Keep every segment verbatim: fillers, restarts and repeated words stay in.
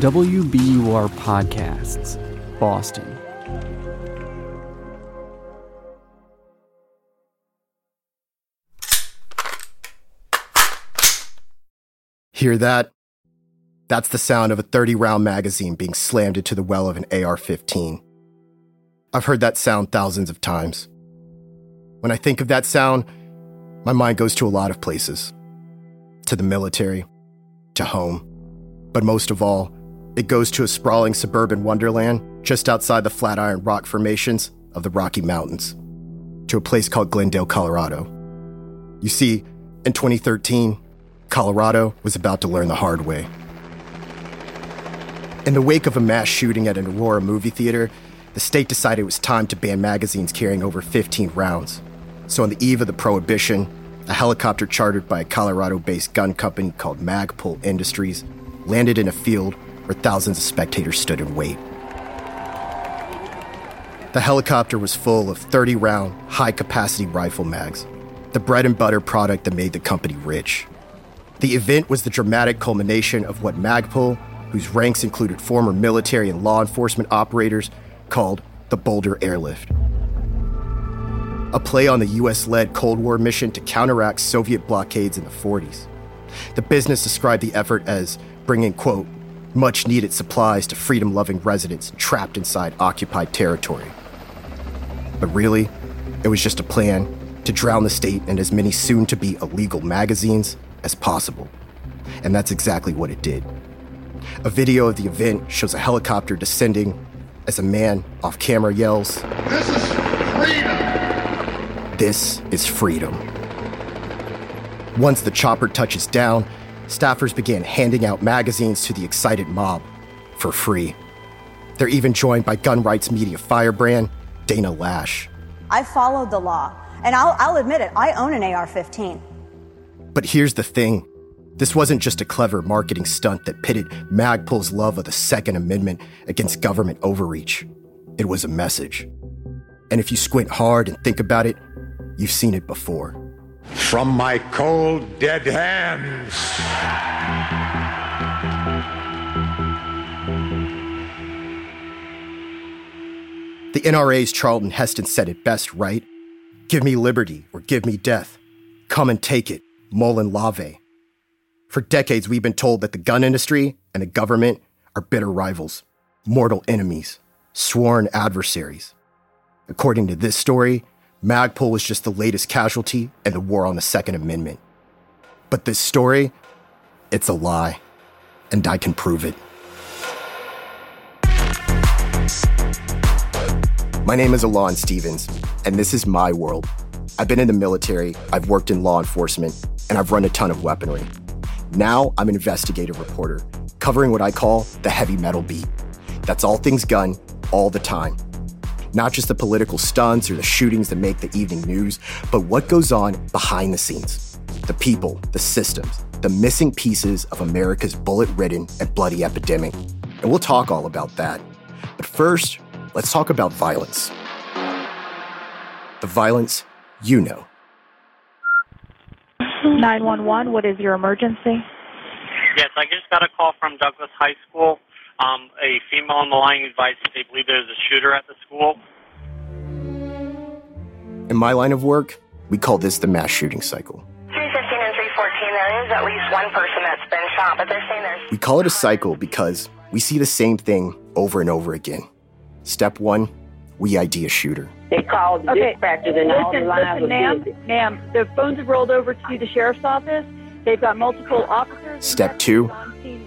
W B U R Podcasts, Boston. Hear that? That's the sound of a thirty-round magazine being slammed into the well of an A R fifteen. I've heard that sound thousands of times. When I think of that sound, my mind goes to a lot of places. To the military, to home. But most of all, it goes to a sprawling suburban wonderland just outside the Flatiron Rock formations of the Rocky Mountains, to a place called Glendale, Colorado. You see, in twenty thirteen, Colorado was about to learn the hard way. In the wake of a mass shooting at an Aurora movie theater, the state decided it was time to ban magazines carrying over fifteen rounds. So on the eve of the prohibition, a helicopter chartered by a Colorado-based gun company called Magpul Industries landed in a field where thousands of spectators stood in wait. The helicopter was full of thirty-round, high-capacity rifle mags, the bread-and-butter product that made the company rich. The event was the dramatic culmination of what Magpul, whose ranks included former military and law enforcement operators, called the Boulder Airlift. A play on the U S-led Cold War mission to counteract Soviet blockades in the forties. The business described the effort as bringing, quote, much-needed supplies to freedom-loving residents trapped inside occupied territory. But really, it was just a plan to drown the state in as many soon-to-be illegal magazines as possible. And that's exactly what it did. A video of the event shows a helicopter descending as a man off-camera yells, "This is freedom! This is freedom." Once the chopper touches down, staffers began handing out magazines to the excited mob for free. They're even joined by gun rights media firebrand Dana Lash. I followed the law, and I'll, I'll admit it, I own an A R fifteen. But here's the thing. This wasn't just a clever marketing stunt that pitted Magpul's love of the Second Amendment against government overreach. It was a message. And if you squint hard and think about it, you've seen it before. From my cold, dead hands. The N R A's Charlton Heston said it best, right? Give me liberty or give me death. Come and take it, Molin Lave. For decades, we've been told that the gun industry and the government are bitter rivals, mortal enemies, sworn adversaries. According to this story, Magpul was just the latest casualty in the war on the Second Amendment. But this story, it's a lie, and I can prove it. My name is Alon Stevens, and this is my world. I've been in the military, I've worked in law enforcement, and I've run a ton of weaponry. Now I'm an investigative reporter, covering what I call the heavy metal beat. That's all things gun, all the time. Not just the political stunts or the shootings that make the evening news, but what goes on behind the scenes. The people, the systems, the missing pieces of America's bullet-ridden and bloody epidemic. And we'll talk all about that. But first, let's talk about violence. The violence you know. nine one one, what is your emergency? Yes, I just got a call from Douglas High School. Um, a female on the line advised that they believe there's a shooter at the school. In my line of work, we call this the mass shooting cycle. three fifteen and three fourteen, there is at least one person that's been shot, but they're saying there's... We call it a cycle because we see the same thing over and over again. Step one, we I D a shooter. They called the okay. dispatcher, then all the lines listen, ma'am, busy. ma'am, the phones have rolled over to the sheriff's office. They've got multiple officers... Step two,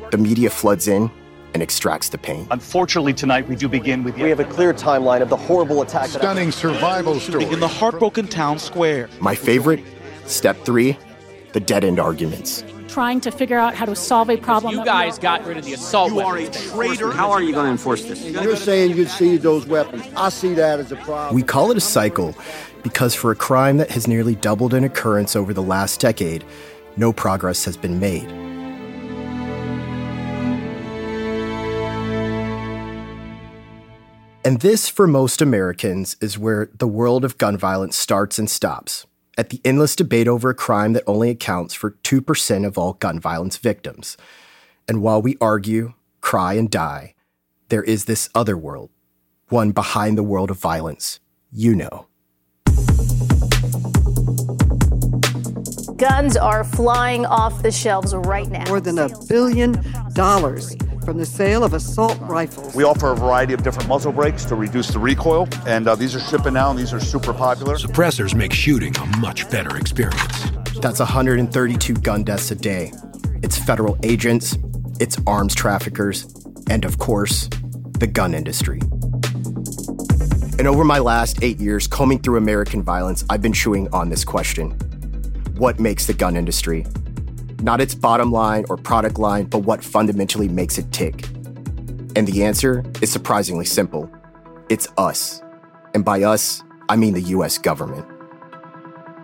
the media floods in and extracts the pain. Unfortunately, tonight we do begin with... We have a clear timeline of the horrible attack... Stunning survival story. ...in the heartbroken town square. My favorite, step three, the dead-end arguments. Trying to figure out how to solve a problem... You guys got rid of the assault you weapons. You are a traitor. How are you going to enforce this? You're saying you see those weapons. I see that as a problem. We call it a cycle because for a crime that has nearly doubled in occurrence over the last decade, no progress has been made. And this, for most Americans, is where the world of gun violence starts and stops, at the endless debate over a crime that only accounts for two percent of all gun violence victims. And while we argue, try and die, there is this other world, one behind the world of violence, you know. Guns are flying off the shelves right now. More than a billion dollars from the sale of assault rifles. We offer a variety of different muzzle brakes to reduce the recoil, and uh, these are shipping now, and these are super popular. Suppressors make shooting a much better experience. That's one hundred thirty-two gun deaths a day. It's federal agents, it's arms traffickers, and of course, the gun industry. And over my last eight years combing through American violence, I've been chewing on this question. What makes the gun industry? Not its bottom line or product line, but what fundamentally makes it tick. And the answer is surprisingly simple. It's us. And by us, I mean the U S government.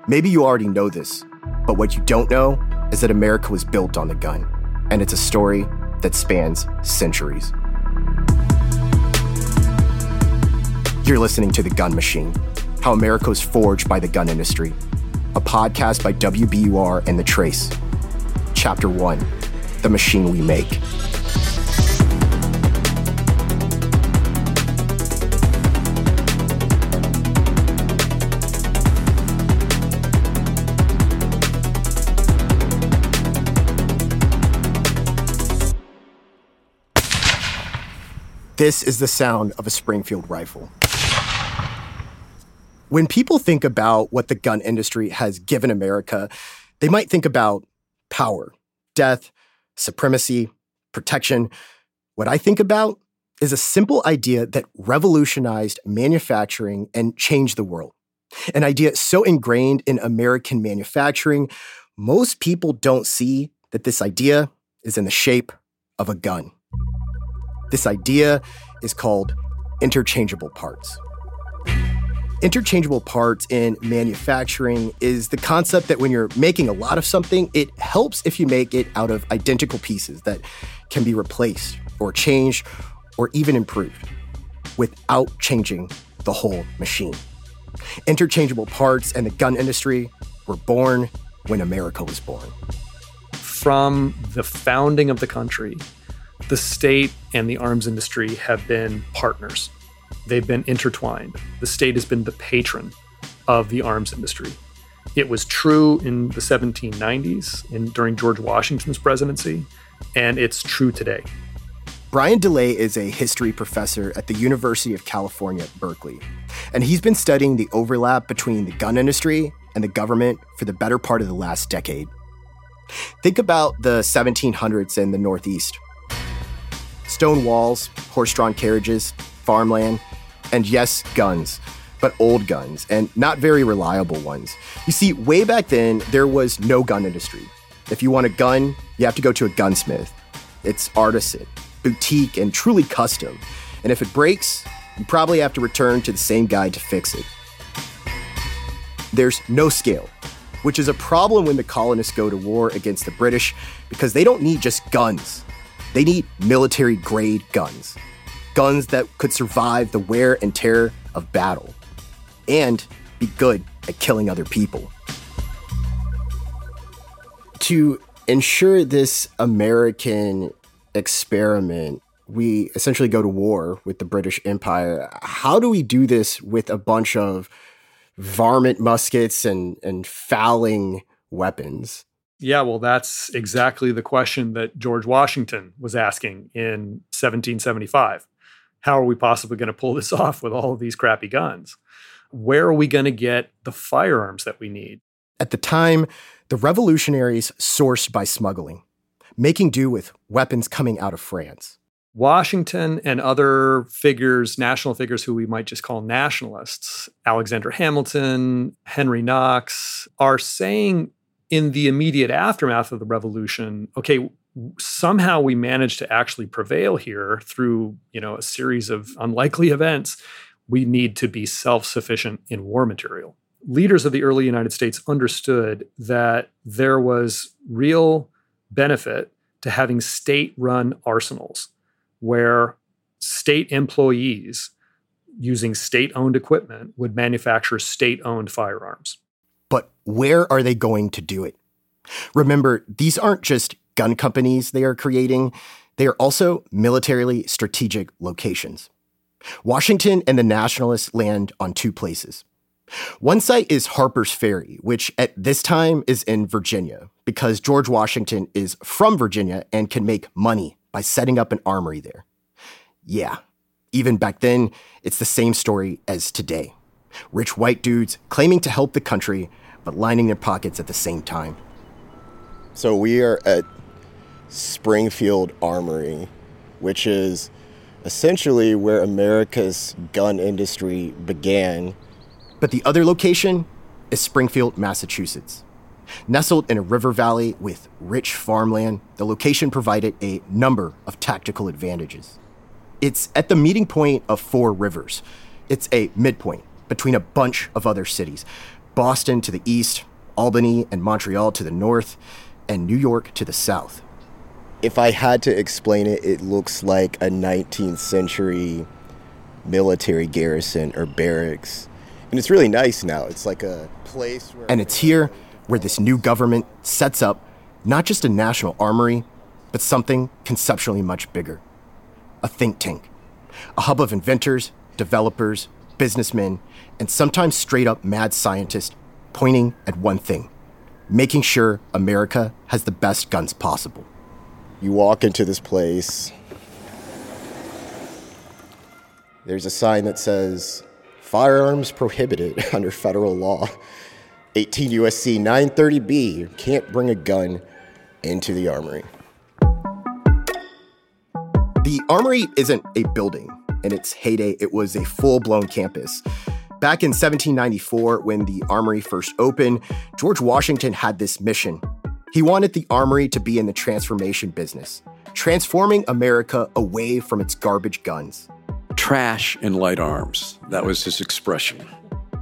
Maybe you already know this, but what you don't know is that America was built on the gun. And it's a story that spans centuries. You're listening to The Gun Machine, How America Was Forged by the Gun Industry, a podcast by W B U R and The Trace. Chapter one, The Machine We Make. This is the sound of a Springfield rifle. When people think about what the gun industry has given America, they might think about power, death, supremacy, protection. What I think about is a simple idea that revolutionized manufacturing and changed the world. An idea so ingrained in American manufacturing, most people don't see that this idea is in the shape of a gun. This idea is called interchangeable parts. Interchangeable parts in manufacturing is the concept that when you're making a lot of something, it helps if you make it out of identical pieces that can be replaced or changed or even improved without changing the whole machine. Interchangeable parts and the gun industry were born when America was born. From the founding of the country, the state and the arms industry have been partners. They've been intertwined. The state has been the patron of the arms industry. It was true in the seventeen nineties and during George Washington's presidency, and it's true today. Brian DeLay is a history professor at the University of California at Berkeley, and he's been studying the overlap between the gun industry and the government for the better part of the last decade. Think about the seventeen hundreds in the Northeast. Stone walls, horse-drawn carriages, farmland, and yes, guns, but old guns, and not very reliable ones. You see, way back then, there was no gun industry. If you want a gun, you have to go to a gunsmith. It's artisan, boutique, and truly custom. And if it breaks, you probably have to return to the same guy to fix it. There's no scale, which is a problem when the colonists go to war against the British, because they don't need just guns. They need military-grade guns. Guns that could survive the wear and tear of battle and be good at killing other people. To ensure this American experiment, we essentially go to war with the British Empire. How do we do this with a bunch of varmint muskets and, and fouling weapons? Yeah, well, that's exactly the question that George Washington was asking in seventeen seventy-five. How are we possibly going to pull this off with all of these crappy guns? Where are we going to get the firearms that we need? At the time, the revolutionaries sourced by smuggling, making do with weapons coming out of France. Washington and other figures, national figures who we might just call nationalists, Alexander Hamilton, Henry Knox, are saying in the immediate aftermath of the revolution, okay, somehow we managed to actually prevail here through, you know, a series of unlikely events. We need to be self-sufficient in war material. Leaders of the early United States understood that there was real benefit to having state-run arsenals where state employees using state-owned equipment would manufacture state-owned firearms. But where are they going to do it? Remember, these aren't just gun companies they are creating. They are also militarily strategic locations. Washington and the Nationalists land on two places. One site is Harper's Ferry, which at this time is in Virginia, because George Washington is from Virginia and can make money by setting up an armory there. Yeah, even back then, it's the same story as today. Rich white dudes claiming to help the country, but lining their pockets at the same time. So we are at Springfield Armory, which is essentially where America's gun industry began. But the other location is Springfield, Massachusetts. Nestled in a river valley with rich farmland, the location provided a number of tactical advantages. It's at the meeting point of four rivers. It's a midpoint between a bunch of other cities, Boston to the east, Albany and Montreal to the north, and New York to the south. If I had to explain it, it looks like a nineteenth century military garrison or barracks. And it's really nice now. It's like a place where... And it's here where this new government sets up not just a national armory, but something conceptually much bigger. A think tank. A hub of inventors, developers, businessmen, and sometimes straight-up mad scientists pointing at one thing. Making sure America has the best guns possible. You walk into this place. There's a sign that says... Firearms prohibited under federal law. eighteen U S C nine thirty B, you can't bring a gun into the armory. The armory isn't a building. In its heyday, it was a full-blown campus. Back in seventeen ninety-four, when the armory first opened, George Washington had this mission. He wanted the armory to be in the transformation business, transforming America away from its garbage guns. Trash and light arms. That was his expression.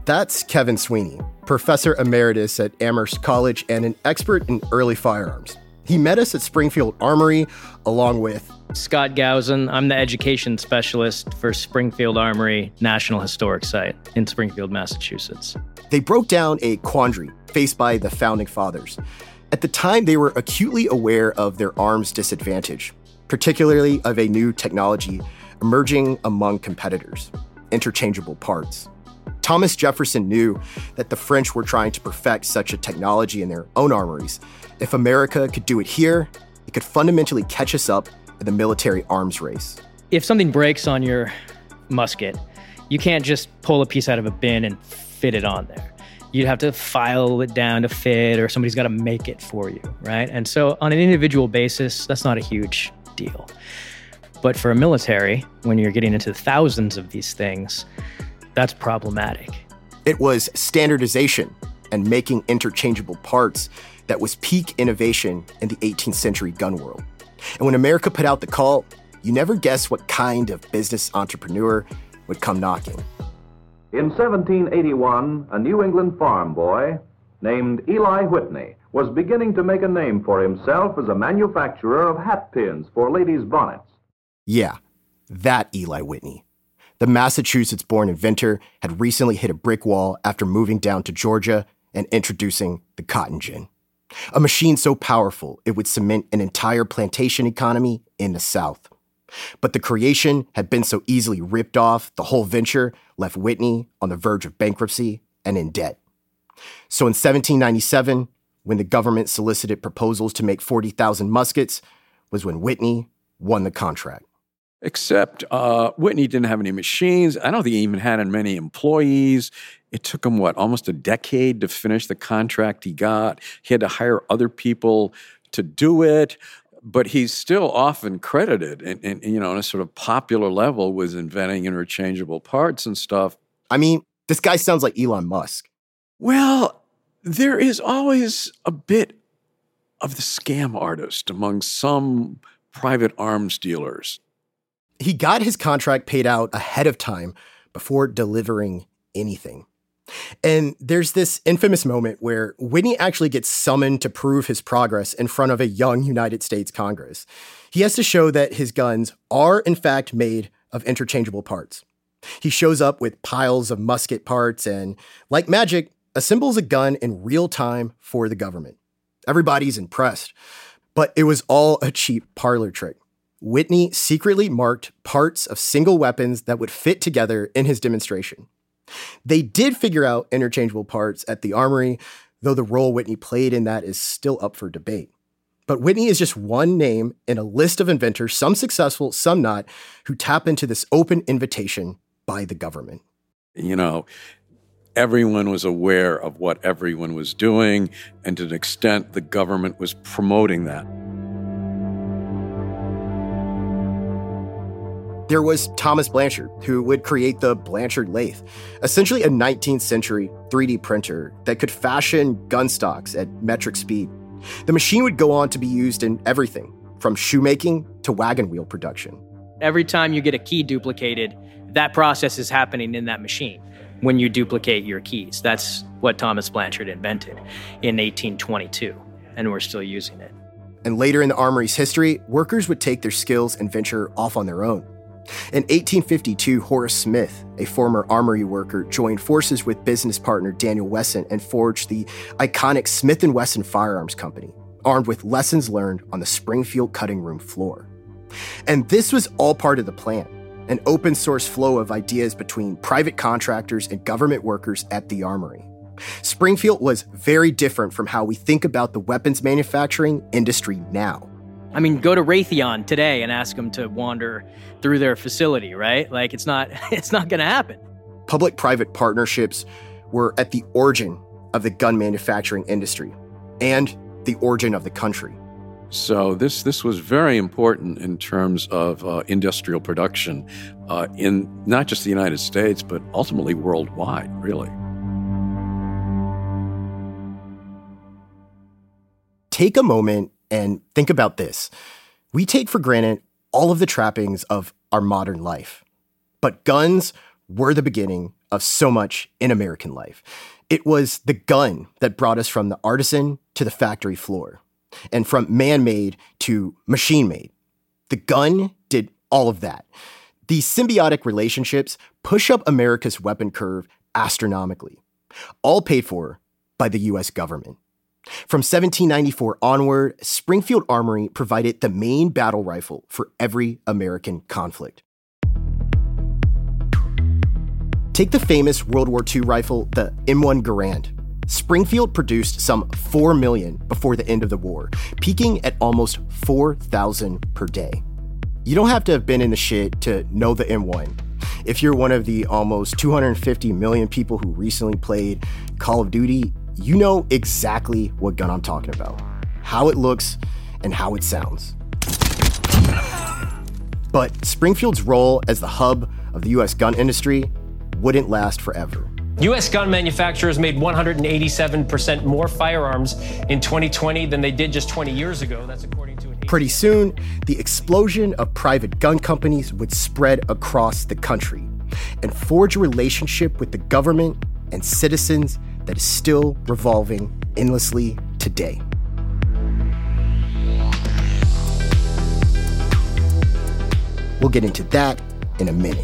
That's Kevin Sweeney, professor emeritus at Amherst College and an expert in early firearms. He met us at Springfield Armory along with... Scott Gawson. I'm the education specialist for Springfield Armory National Historic Site in Springfield, Massachusetts. They broke down a quandary faced by the founding fathers. At the time, they were acutely aware of their arms disadvantage, particularly of a new technology emerging among competitors, interchangeable parts. Thomas Jefferson knew that the French were trying to perfect such a technology in their own armories. If America could do it here, it could fundamentally catch us up in the military arms race. If something breaks on your musket, you can't just pull a piece out of a bin and fit it on there. You'd have to file it down to fit, or somebody's got to make it for you, right? And so on an individual basis, that's not a huge deal. But for a military, when you're getting into thousands of these things, that's problematic. It was standardization and making interchangeable parts that was peak innovation in the eighteenth century gun world. And when America put out the call, you never guess what kind of business entrepreneur would come knocking. In seventeen eighty-one, a New England farm boy named Eli Whitney was beginning to make a name for himself as a manufacturer of hat pins for ladies' bonnets. Yeah, that Eli Whitney. The Massachusetts-born inventor had recently hit a brick wall after moving down to Georgia and introducing the cotton gin, a machine so powerful it would cement an entire plantation economy in the South. But the creation had been so easily ripped off, the whole venture left Whitney on the verge of bankruptcy and in debt. So in seventeen ninety-seven, when the government solicited proposals to make forty thousand muskets, was when Whitney won the contract. Except uh, Whitney didn't have any machines. I don't think he even had many employees. It took him, what, almost a decade to finish the contract he got. He had to hire other people to do it. But he's still often credited, in, in, you know, on a sort of popular level with inventing interchangeable parts and stuff. I mean, this guy sounds like Elon Musk. Well, there is always a bit of the scam artist among some private arms dealers. He got his contract paid out ahead of time before delivering anything. And there's this infamous moment where Whitney actually gets summoned to prove his progress in front of a young United States Congress. He has to show that his guns are, in fact, made of interchangeable parts. He shows up with piles of musket parts and, like magic, assembles a gun in real time for the government. Everybody's impressed. But it was all a cheap parlor trick. Whitney secretly marked parts of single weapons that would fit together in his demonstration. They did figure out interchangeable parts at the armory, though the role Whitney played in that is still up for debate. But Whitney is just one name in a list of inventors, some successful, some not, who tap into this open invitation by the government. You know, everyone was aware of what everyone was doing, and to an extent, the government was promoting that. There was Thomas Blanchard, who would create the Blanchard lathe, essentially a nineteenth century three D printer that could fashion gun stocks at metric speed. The machine would go on to be used in everything, from shoemaking to wagon wheel production. Every time you get a key duplicated, that process is happening in that machine when you duplicate your keys. That's what Thomas Blanchard invented in eighteen twenty-two, and we're still using it. And later in the armory's history, workers would take their skills and venture off on their own. In eighteen fifty-two, Horace Smith, a former armory worker, joined forces with business partner Daniel Wesson and forged the iconic Smith and Wesson Firearms Company, armed with lessons learned on the Springfield cutting room floor. And this was all part of the plan, an open source flow of ideas between private contractors and government workers at the armory. Springfield was very different from how we think about the weapons manufacturing industry now. I mean, go to Raytheon today and ask them to wander through their facility, right? Like, it's not it's not going to happen. Public-private partnerships were at the origin of the gun manufacturing industry and the origin of the country. So this this was very important in terms of uh, industrial production uh, in not just the United States, but ultimately worldwide, really. Take a moment and think about this. We take for granted all of the trappings of our modern life. But guns were the beginning of so much in American life. It was the gun that brought us from the artisan to the factory floor, and from man-made to machine-made. The gun did all of that. These symbiotic relationships push up America's weapon curve astronomically, all paid for by the U S government. From seventeen ninety-four onward, Springfield Armory provided the main battle rifle for every American conflict. Take the famous World War Two rifle, the M one Garand. Springfield produced some four million before the end of the war, peaking at almost four thousand per day. You don't have to have been in the shit to know the M one. If you're one of the almost two hundred fifty million people who recently played Call of Duty, you know exactly what gun I'm talking about, how it looks, and how it sounds. But Springfield's role as the hub of the U S gun industry wouldn't last forever. U S gun manufacturers made one hundred eighty-seven percent more firearms in twenty twenty than they did just twenty years ago. That's according to an Pretty soon, the explosion of private gun companies would spread across the country and forge a relationship with the government and citizens that is still revolving endlessly today. We'll get into that in a minute.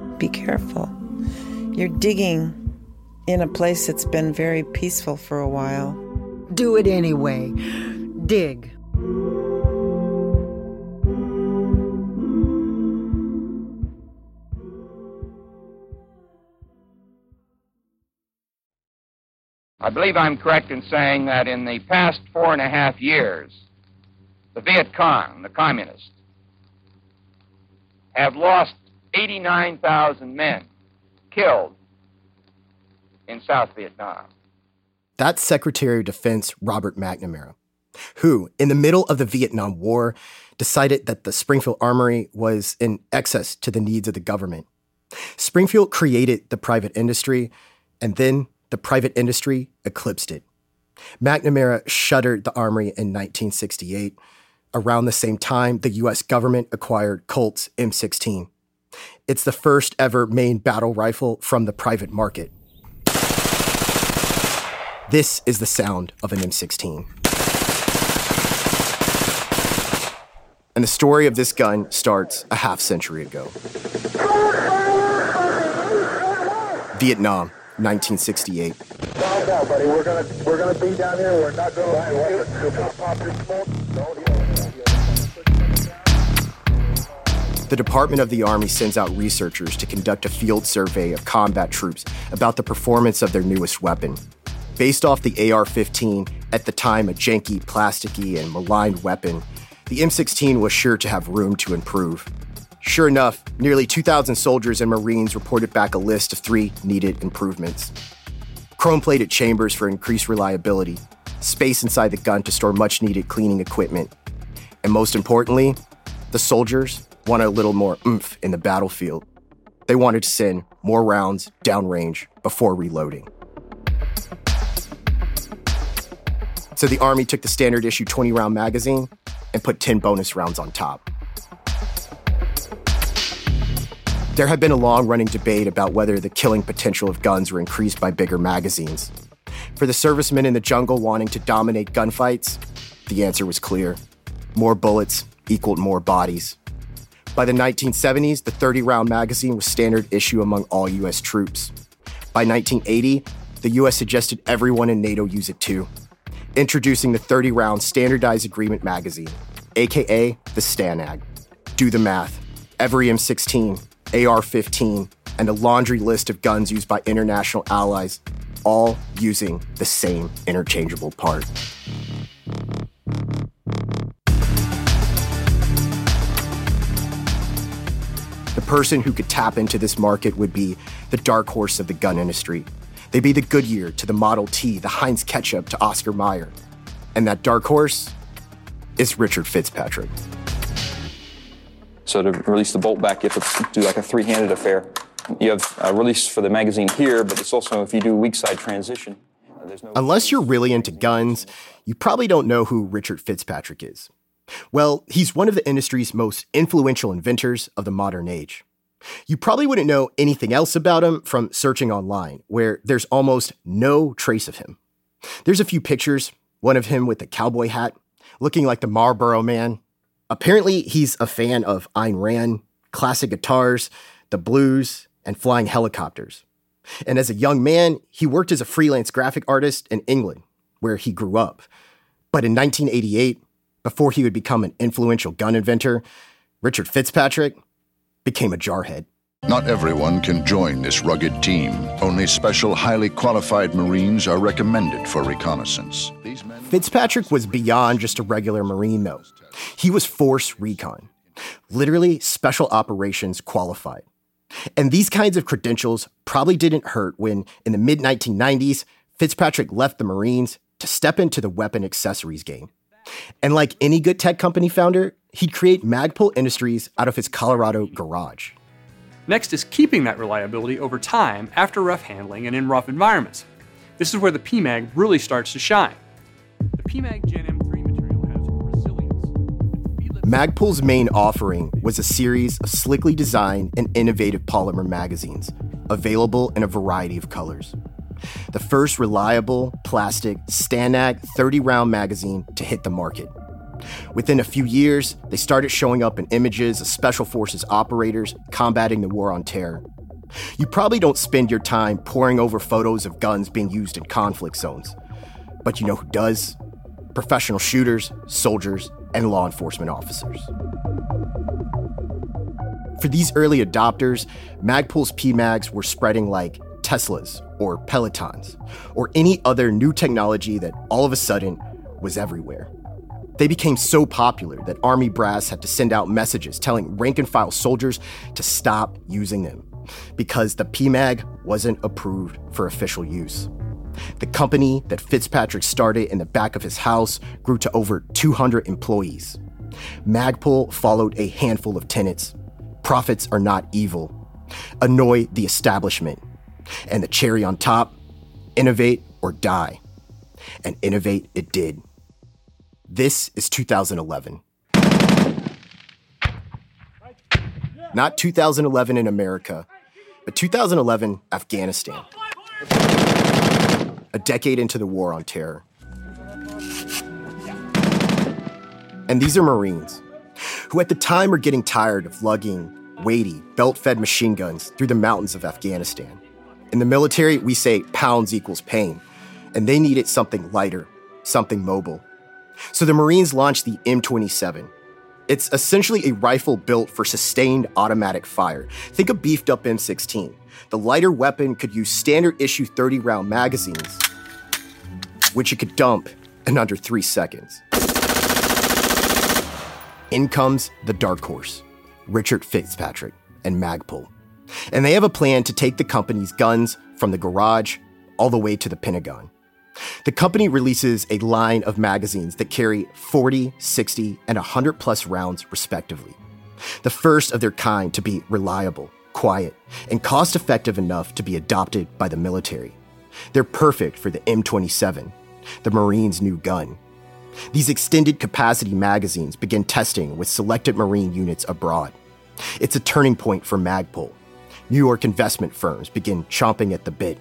Be careful. You're digging in a place that's been very peaceful for a while. Do it anyway. Dig. I believe I'm correct in saying that in the past four and a half years, the Viet Cong, the communists, have lost eighty-nine thousand men killed in South Vietnam. That's Secretary of Defense Robert McNamara, who, in the middle of the Vietnam War, decided that the Springfield Armory was in excess to the needs of the government. Springfield created the private industry, and then the private industry eclipsed it. McNamara shuttered the armory in nineteen sixty-eight. Around the same time, the U S government acquired Colt's M sixteen. It's the first ever main battle rifle from the private market. This is the sound of an M sixteen. And the story of this gun starts a half century ago. Vietnam. nineteen sixty-eight. Calm down, buddy. We're gonna we're gonna be down here. We're not gonna lie. The Department of the Army sends out researchers to conduct a field survey of combat troops about the performance of their newest weapon. Based off the A R fifteen, at the time a janky, plasticky, and maligned weapon, the M sixteen was sure to have room to improve. Sure enough, nearly two thousand soldiers and Marines reported back a list of three needed improvements. Chrome-plated chambers for increased reliability, space inside the gun to store much-needed cleaning equipment, and most importantly, the soldiers wanted a little more oomph in the battlefield. They wanted to send more rounds downrange before reloading. So the Army took the standard issue twenty-round magazine and put ten bonus rounds on top. There had been a long-running debate about whether the killing potential of guns were increased by bigger magazines. For the servicemen in the jungle wanting to dominate gunfights, the answer was clear. More bullets equaled more bodies. By the nineteen seventies, the thirty-round magazine was standard issue among all U S troops. By nineteen eighty, the U S suggested everyone in NATO use it too, introducing the thirty-round standardized agreement magazine, aka the STANAG. Do the math. Every M sixteen, A R fifteen, and a laundry list of guns used by international allies, all using the same interchangeable part. The person who could tap into this market would be the dark horse of the gun industry. They'd be the Goodyear to the Model T, the Heinz Ketchup to Oscar Mayer. And that dark horse is Richard Fitzpatrick. So to release the bolt back, you have to do like a three-handed affair. You have a release for the magazine here, but it's also if you do weak side transition. Uh, there's no Unless you're really into guns, you probably don't know who Richard Fitzpatrick is. Well, he's one of the industry's most influential inventors of the modern age. You probably wouldn't know anything else about him from searching online, where there's almost no trace of him. There's a few pictures, one of him with a cowboy hat, looking like the Marlboro Man. Apparently, he's a fan of Ayn Rand, classic guitars, the blues, and flying helicopters. And as a young man, he worked as a freelance graphic artist in England, where he grew up. But in nineteen eighty-eight, before he would become an influential gun inventor, Richard Fitzpatrick became a jarhead. Not everyone can join this rugged team. Only special, highly qualified Marines are recommended for reconnaissance. Fitzpatrick was beyond just a regular Marine, though. He was Force Recon, literally special operations qualified. And these kinds of credentials probably didn't hurt when, in the mid nineteen nineties, Fitzpatrick left the Marines to step into the weapon accessories game. And like any good tech company founder, he'd create Magpul Industries out of his Colorado garage. Next is keeping that reliability over time after rough handling and in rough environments. This is where the P MAG really starts to shine. The P MAG Gen M three material has resilience. Magpul's main offering was a series of slickly designed and innovative polymer magazines, available in a variety of colors. The first reliable, plastic, STANAG thirty-round magazine to hit the market. Within a few years, they started showing up in images of special forces operators combating the war on terror. You probably don't spend your time poring over photos of guns being used in conflict zones. But you know who does? Professional shooters, soldiers, and law enforcement officers. For these early adopters, Magpul's P MAGs were spreading like Teslas or Pelotons or any other new technology that all of a sudden was everywhere. They became so popular that Army brass had to send out messages telling rank-and-file soldiers to stop using them because the P MAG wasn't approved for official use. The company that Fitzpatrick started in the back of his house grew to over two hundred employees. Magpul followed a handful of tenets. Profits are not evil. Annoy the establishment. And the cherry on top, innovate or die. And innovate it did. This is two thousand eleven. Not two thousand eleven in America, but two thousand eleven Afghanistan. A decade into the war on terror. And these are Marines, who at the time are getting tired of lugging weighty, belt-fed machine guns through the mountains of Afghanistan. In the military, we say pounds equals pain, and they needed something lighter, something mobile. So the Marines launched the M twenty-seven. It's essentially a rifle built for sustained automatic fire. Think a beefed-up M sixteen. The lighter weapon could use standard-issue thirty-round magazines, which it could dump in under three seconds. In comes the dark horse, Richard Fitzpatrick and Magpul. And they have a plan to take the company's guns from the garage all the way to the Pentagon. The company releases a line of magazines that carry forty, sixty, and one hundred plus rounds respectively. The first of their kind to be reliable, quiet, and cost-effective enough to be adopted by the military. They're perfect for the M twenty-seven, the Marines' new gun. These extended capacity magazines begin testing with selected Marine units abroad. It's a turning point for Magpul. New York investment firms begin chomping at the bit.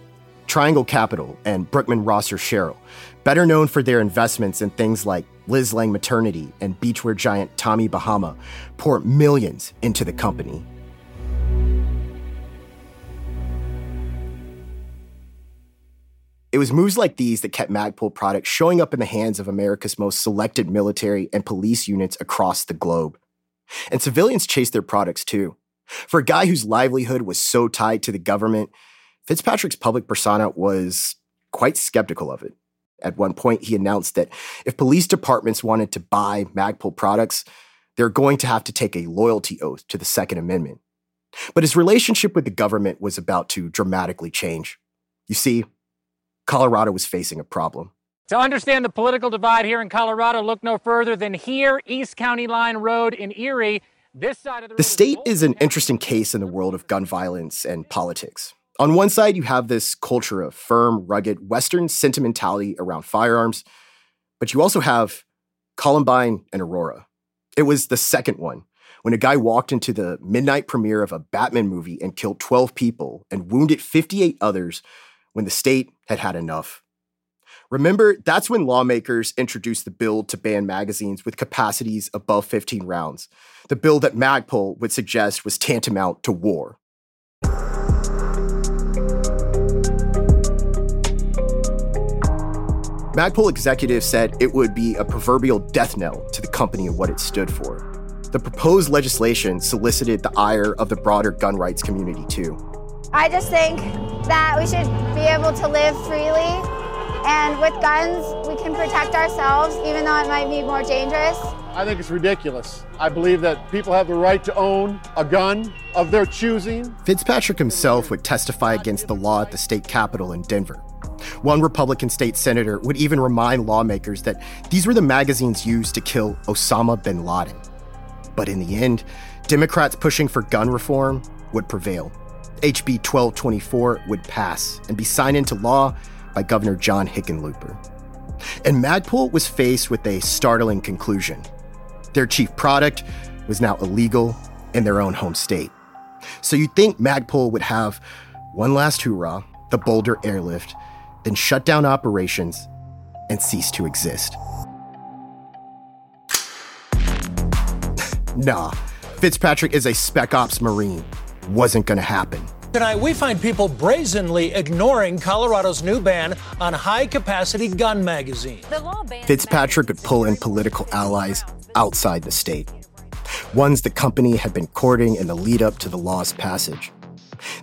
Triangle Capital and Brookman Rosser Sherrill, better known for their investments in things like Liz Lang Maternity and beachwear giant Tommy Bahama, pour millions into the company. It was moves like these that kept Magpul products showing up in the hands of America's most selected military and police units across the globe. And civilians chased their products too. For a guy whose livelihood was so tied to the government, Fitzpatrick's public persona was quite skeptical of it. At one point, he announced that if police departments wanted to buy Magpul products, they're going to have to take a loyalty oath to the Second Amendment. But his relationship with the government was about to dramatically change. You see, Colorado was facing a problem. To understand the political divide here in Colorado, look no further than here, East County Line Road in Erie. This side of the, the state is an interesting case in the world of gun violence and politics. On one side, you have this culture of firm, rugged, Western sentimentality around firearms, but you also have Columbine and Aurora. It was the second one, when a guy walked into the midnight premiere of a Batman movie and killed twelve people and wounded fifty-eight others when the state had had enough. Remember, that's when lawmakers introduced the bill to ban magazines with capacities above fifteen rounds, the bill that Magpul would suggest was tantamount to war. Magpul executives said it would be a proverbial death knell to the company and what it stood for. The proposed legislation solicited the ire of the broader gun rights community, too. I just think that we should be able to live freely, and with guns, we can protect ourselves, even though it might be more dangerous. I think it's ridiculous. I believe that people have the right to own a gun of their choosing. Fitzpatrick himself would testify against the law at the state capitol in Denver. One Republican state senator would even remind lawmakers that these were the magazines used to kill Osama bin Laden. But in the end, Democrats pushing for gun reform would prevail. H B twelve twenty-four would pass and be signed into law by Governor John Hickenlooper. And Magpul was faced with a startling conclusion. Their chief product was now illegal in their own home state. So you'd think Magpul would have one last hurrah, the Boulder Airlift, then shut down operations and cease to exist. Nah, Fitzpatrick is a spec ops Marine. Wasn't gonna happen. Tonight, we find people brazenly ignoring Colorado's new ban on high-capacity gun magazines. Fitzpatrick could pull in political allies outside the state, ones the company had been courting in the lead-up to the law's passage.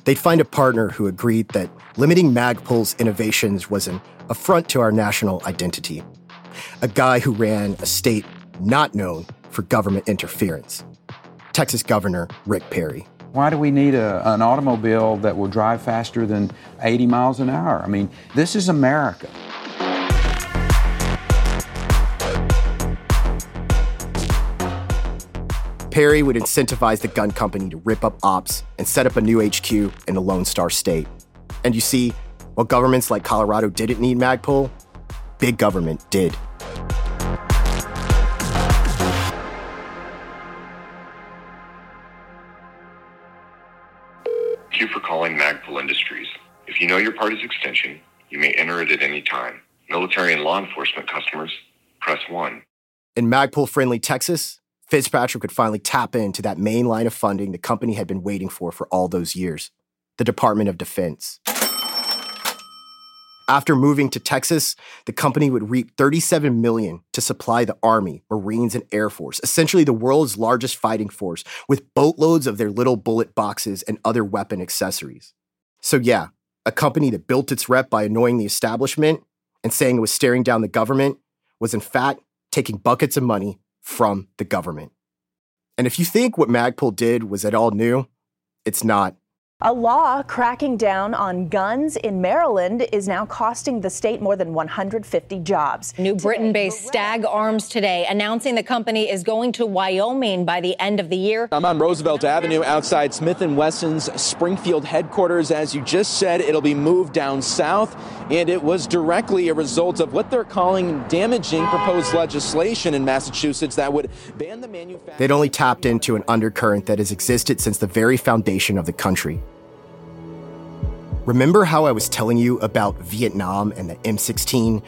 They'd find a partner who agreed that limiting Magpul's innovations was an affront to our national identity, a guy who ran a state not known for government interference, Texas Governor Rick Perry. Why do we need a, an automobile that will drive faster than eighty miles an hour? I mean, this is America. Perry would incentivize the gun company to rip up ops and set up a new H Q in the Lone Star State. And you see, while governments like Colorado didn't need Magpul, big government did. Thank you for calling Magpul Industries. If you know your party's extension, you may enter it at any time. Military and law enforcement customers, press one. In Magpul-friendly Texas, Fitzpatrick could finally tap into that main line of funding the company had been waiting for for all those years, the Department of Defense. After moving to Texas, the company would reap thirty-seven million dollars to supply the Army, Marines, and Air Force, essentially the world's largest fighting force, with boatloads of their little bullet boxes and other weapon accessories. So yeah, a company that built its rep by annoying the establishment and saying it was staring down the government was in fact taking buckets of money from the government. And if you think what Magpul did was at all new, it's not. A law cracking down on guns in Maryland is now costing the state more than one hundred fifty jobs. New Britain-based STANAG Arms today announcing the company is going to Wyoming by the end of the year. I'm on Roosevelt Avenue outside Smith and Wesson's Springfield headquarters. As you just said, it'll be moved down south, and it was directly a result of what they're calling damaging proposed legislation in Massachusetts that would ban the manufacturing. They'd only tapped into an undercurrent that has existed since the very foundation of the country. Remember how I was telling you about Vietnam and the M sixteen?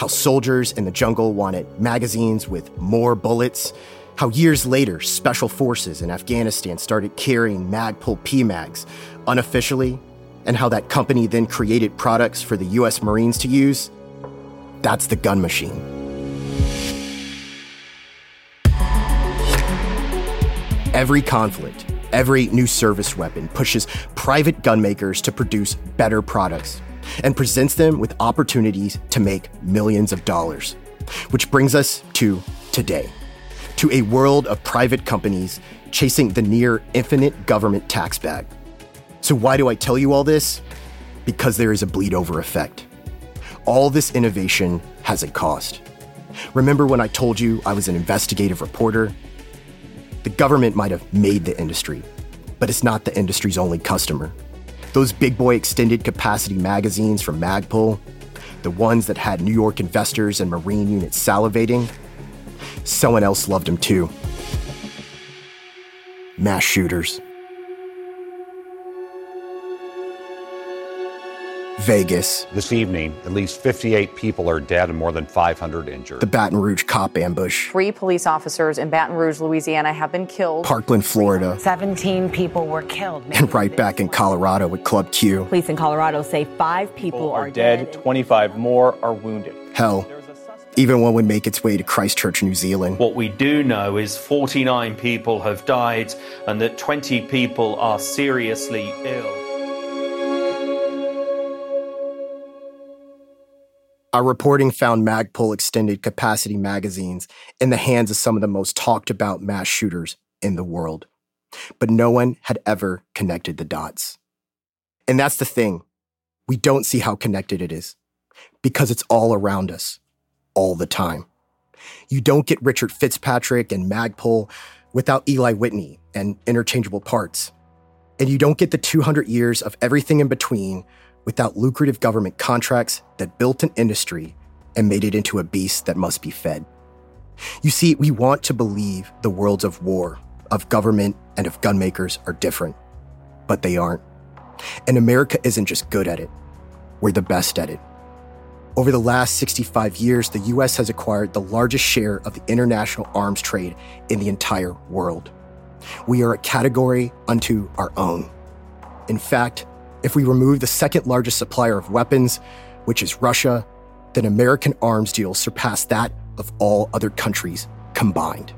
How soldiers in the jungle wanted magazines with more bullets? How years later, special forces in Afghanistan started carrying Magpul P MAGs unofficially? And how that company then created products for the U S Marines to use? That's the gun machine. Every conflict, every new service weapon pushes private gunmakers to produce better products and presents them with opportunities to make millions of dollars. Which brings us to today, to a world of private companies chasing the near infinite government tax bag. So why do I tell you all this? Because there is a bleed over effect. All this innovation has a cost. Remember when I told you I was an investigative reporter? The government might have made the industry, but it's not the industry's only customer. Those big boy extended capacity magazines from Magpul, the ones that had New York investors and Marine units salivating, someone else loved them too. Mass shooters. Vegas. This evening, at least fifty-eight people are dead and more than five hundred injured. The Baton Rouge cop ambush. Three police officers in Baton Rouge, Louisiana have been killed. Parkland, Florida. seventeen people were killed. And right back in Colorado at Club Q. Police in Colorado say five people, people are, are dead, dead. twenty-five more are wounded. Hell, even one would make its way to Christchurch, New Zealand. What we do know is forty-nine people have died and that twenty people are seriously ill. Our reporting found Magpul extended capacity magazines in the hands of some of the most talked about mass shooters in the world. But no one had ever connected the dots. And that's the thing. We don't see how connected it is because it's all around us all the time. You don't get Richard Fitzpatrick and Magpul without Eli Whitney and interchangeable parts. And you don't get the two hundred years of everything in between without lucrative government contracts that built an industry and made it into a beast that must be fed. You see, we want to believe the worlds of war, of government, and of gunmakers are different, but they aren't. And America isn't just good at it, we're the best at it. Over the last sixty-five years, the U S has acquired the largest share of the international arms trade in the entire world. We are a category unto our own. In fact, if we remove the second largest supplier of weapons, which is Russia, then American arms deals surpass that of all other countries combined.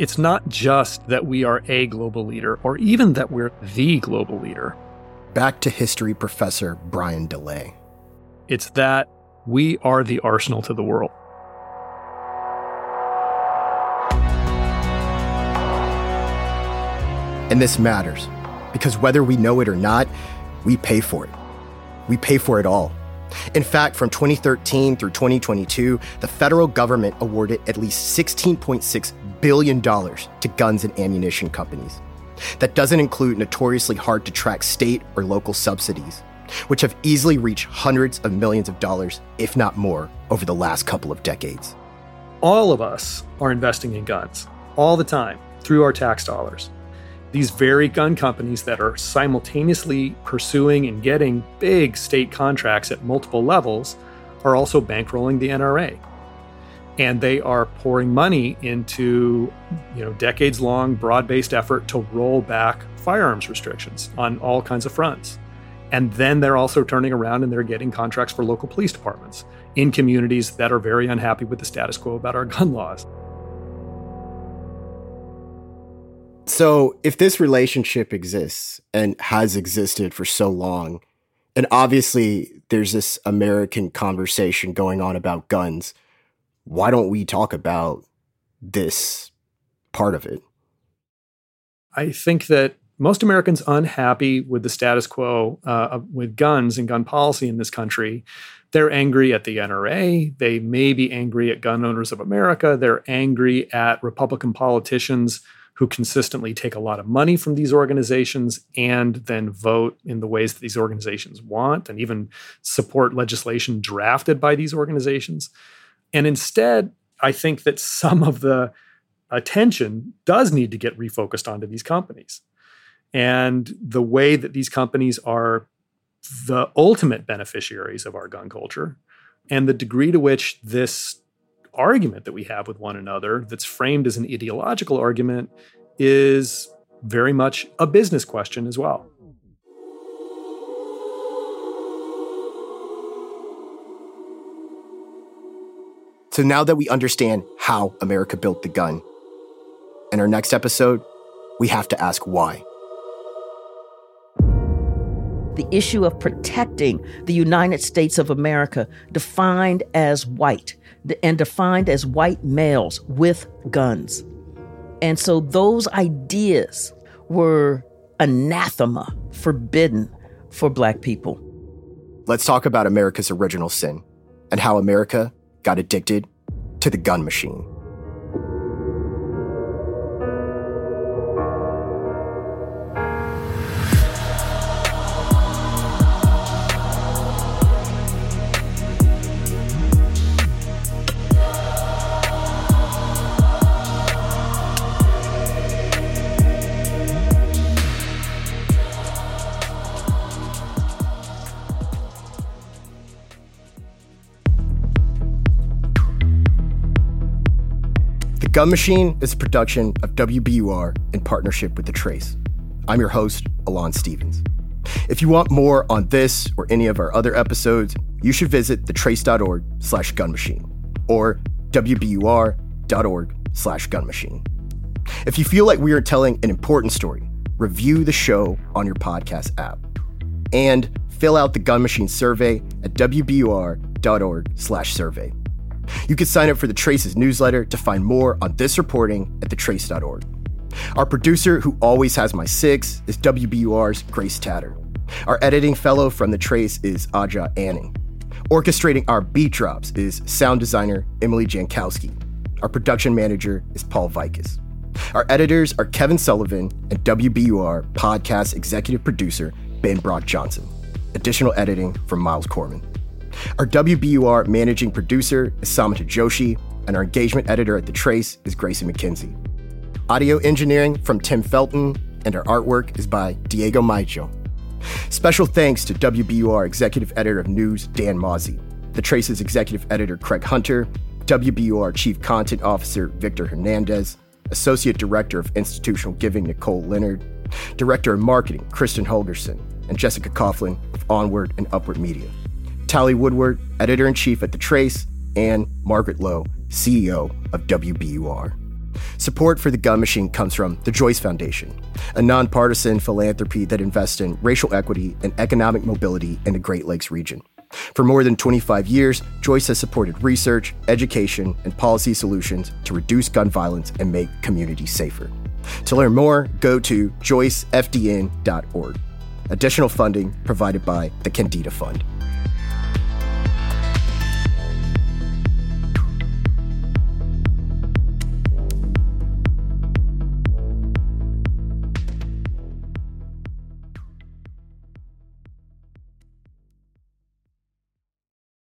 It's not just that we are a global leader, or even that we're the global leader. Back to history professor Brian DeLay. It's that we are the arsenal to the world. And this matters, because whether we know it or not, we pay for it. We pay for it all. In fact, from twenty thirteen through twenty twenty-two, the federal government awarded at least sixteen point six billion dollars to guns and ammunition companies. That doesn't include notoriously hard-to-track state or local subsidies, which have easily reached hundreds of millions of dollars, if not more, over the last couple of decades. All of us are investing in guns, all the time, through our tax dollars. These very gun companies that are simultaneously pursuing and getting big state contracts at multiple levels are also bankrolling the N R A. And they are pouring money into, you know, decades-long broad-based effort to roll back firearms restrictions on all kinds of fronts. And then they're also turning around and they're getting contracts for local police departments in communities that are very unhappy with the status quo about our gun laws. So if this relationship exists and has existed for so long, and obviously there's this American conversation going on about guns, why don't we talk about this part of it? I think that most Americans unhappy with the status quo uh, with guns and gun policy in this country. They're angry at the N R A. They may be angry at Gun Owners of America. They're angry at Republican politicians who consistently take a lot of money from these organizations and then vote in the ways that these organizations want and even support legislation drafted by these organizations. And instead, I think that some of the attention does need to get refocused onto these companies. And the way that these companies are the ultimate beneficiaries of our gun culture, and the degree to which this argument that we have with one another that's framed as an ideological argument is very much a business question as well. So now that we understand how America built the gun, in our next episode, we have to ask why. The issue of protecting the United States of America, defined as white and defined as white males with guns. And so those ideas were anathema, forbidden for Black people. Let's talk about America's original sin and how America got addicted to the gun machine. Gun Machine is a production of W B U R in partnership with The Trace. I'm your host, Alon Stevens. If you want more on this or any of our other episodes, you should visit thetrace.org slash gunmachine or wbur.org slash gunmachine. If you feel like we are telling an important story, review the show on your podcast app. And fill out the Gun Machine survey at wbur.org slash survey. You can sign up for The Trace's newsletter to find more on this reporting at the trace dot org. Our producer, who always has my six, is W B U R's Grace Tatter. Our editing fellow from The Trace is Aja Anning. Orchestrating our beat drops is sound designer Emily Jankowski. Our production manager is Paul Vikas. Our editors are Kevin Sullivan and W B U R podcast executive producer Ben Brock Johnson. Additional editing from Miles Corman. Our W B U R managing producer is Samita Joshi, and our engagement editor at The Trace is Gracie McKenzie. Audio engineering from Tim Felton, and our artwork is by Diego Maicho. Special thanks to W B U R executive editor of news, Dan Mozzie. The Trace's executive editor, Craig Hunter, W B U R chief content officer, Victor Hernandez, associate director of institutional giving, Nicole Leonard, director of marketing, Kristen Holgerson, and Jessica Coughlin of Onward and Upward Media, Tally Woodward, editor-in-chief at The Trace, and Margaret Lowe, C E O of W B U R. Support for The Gun Machine comes from the Joyce Foundation, a nonpartisan philanthropy that invests in racial equity and economic mobility in the Great Lakes region. For more than twenty-five years, Joyce has supported research, education, and policy solutions to reduce gun violence and make communities safer. To learn more, go to joyce f d n dot org. Additional funding provided by the Candida Fund.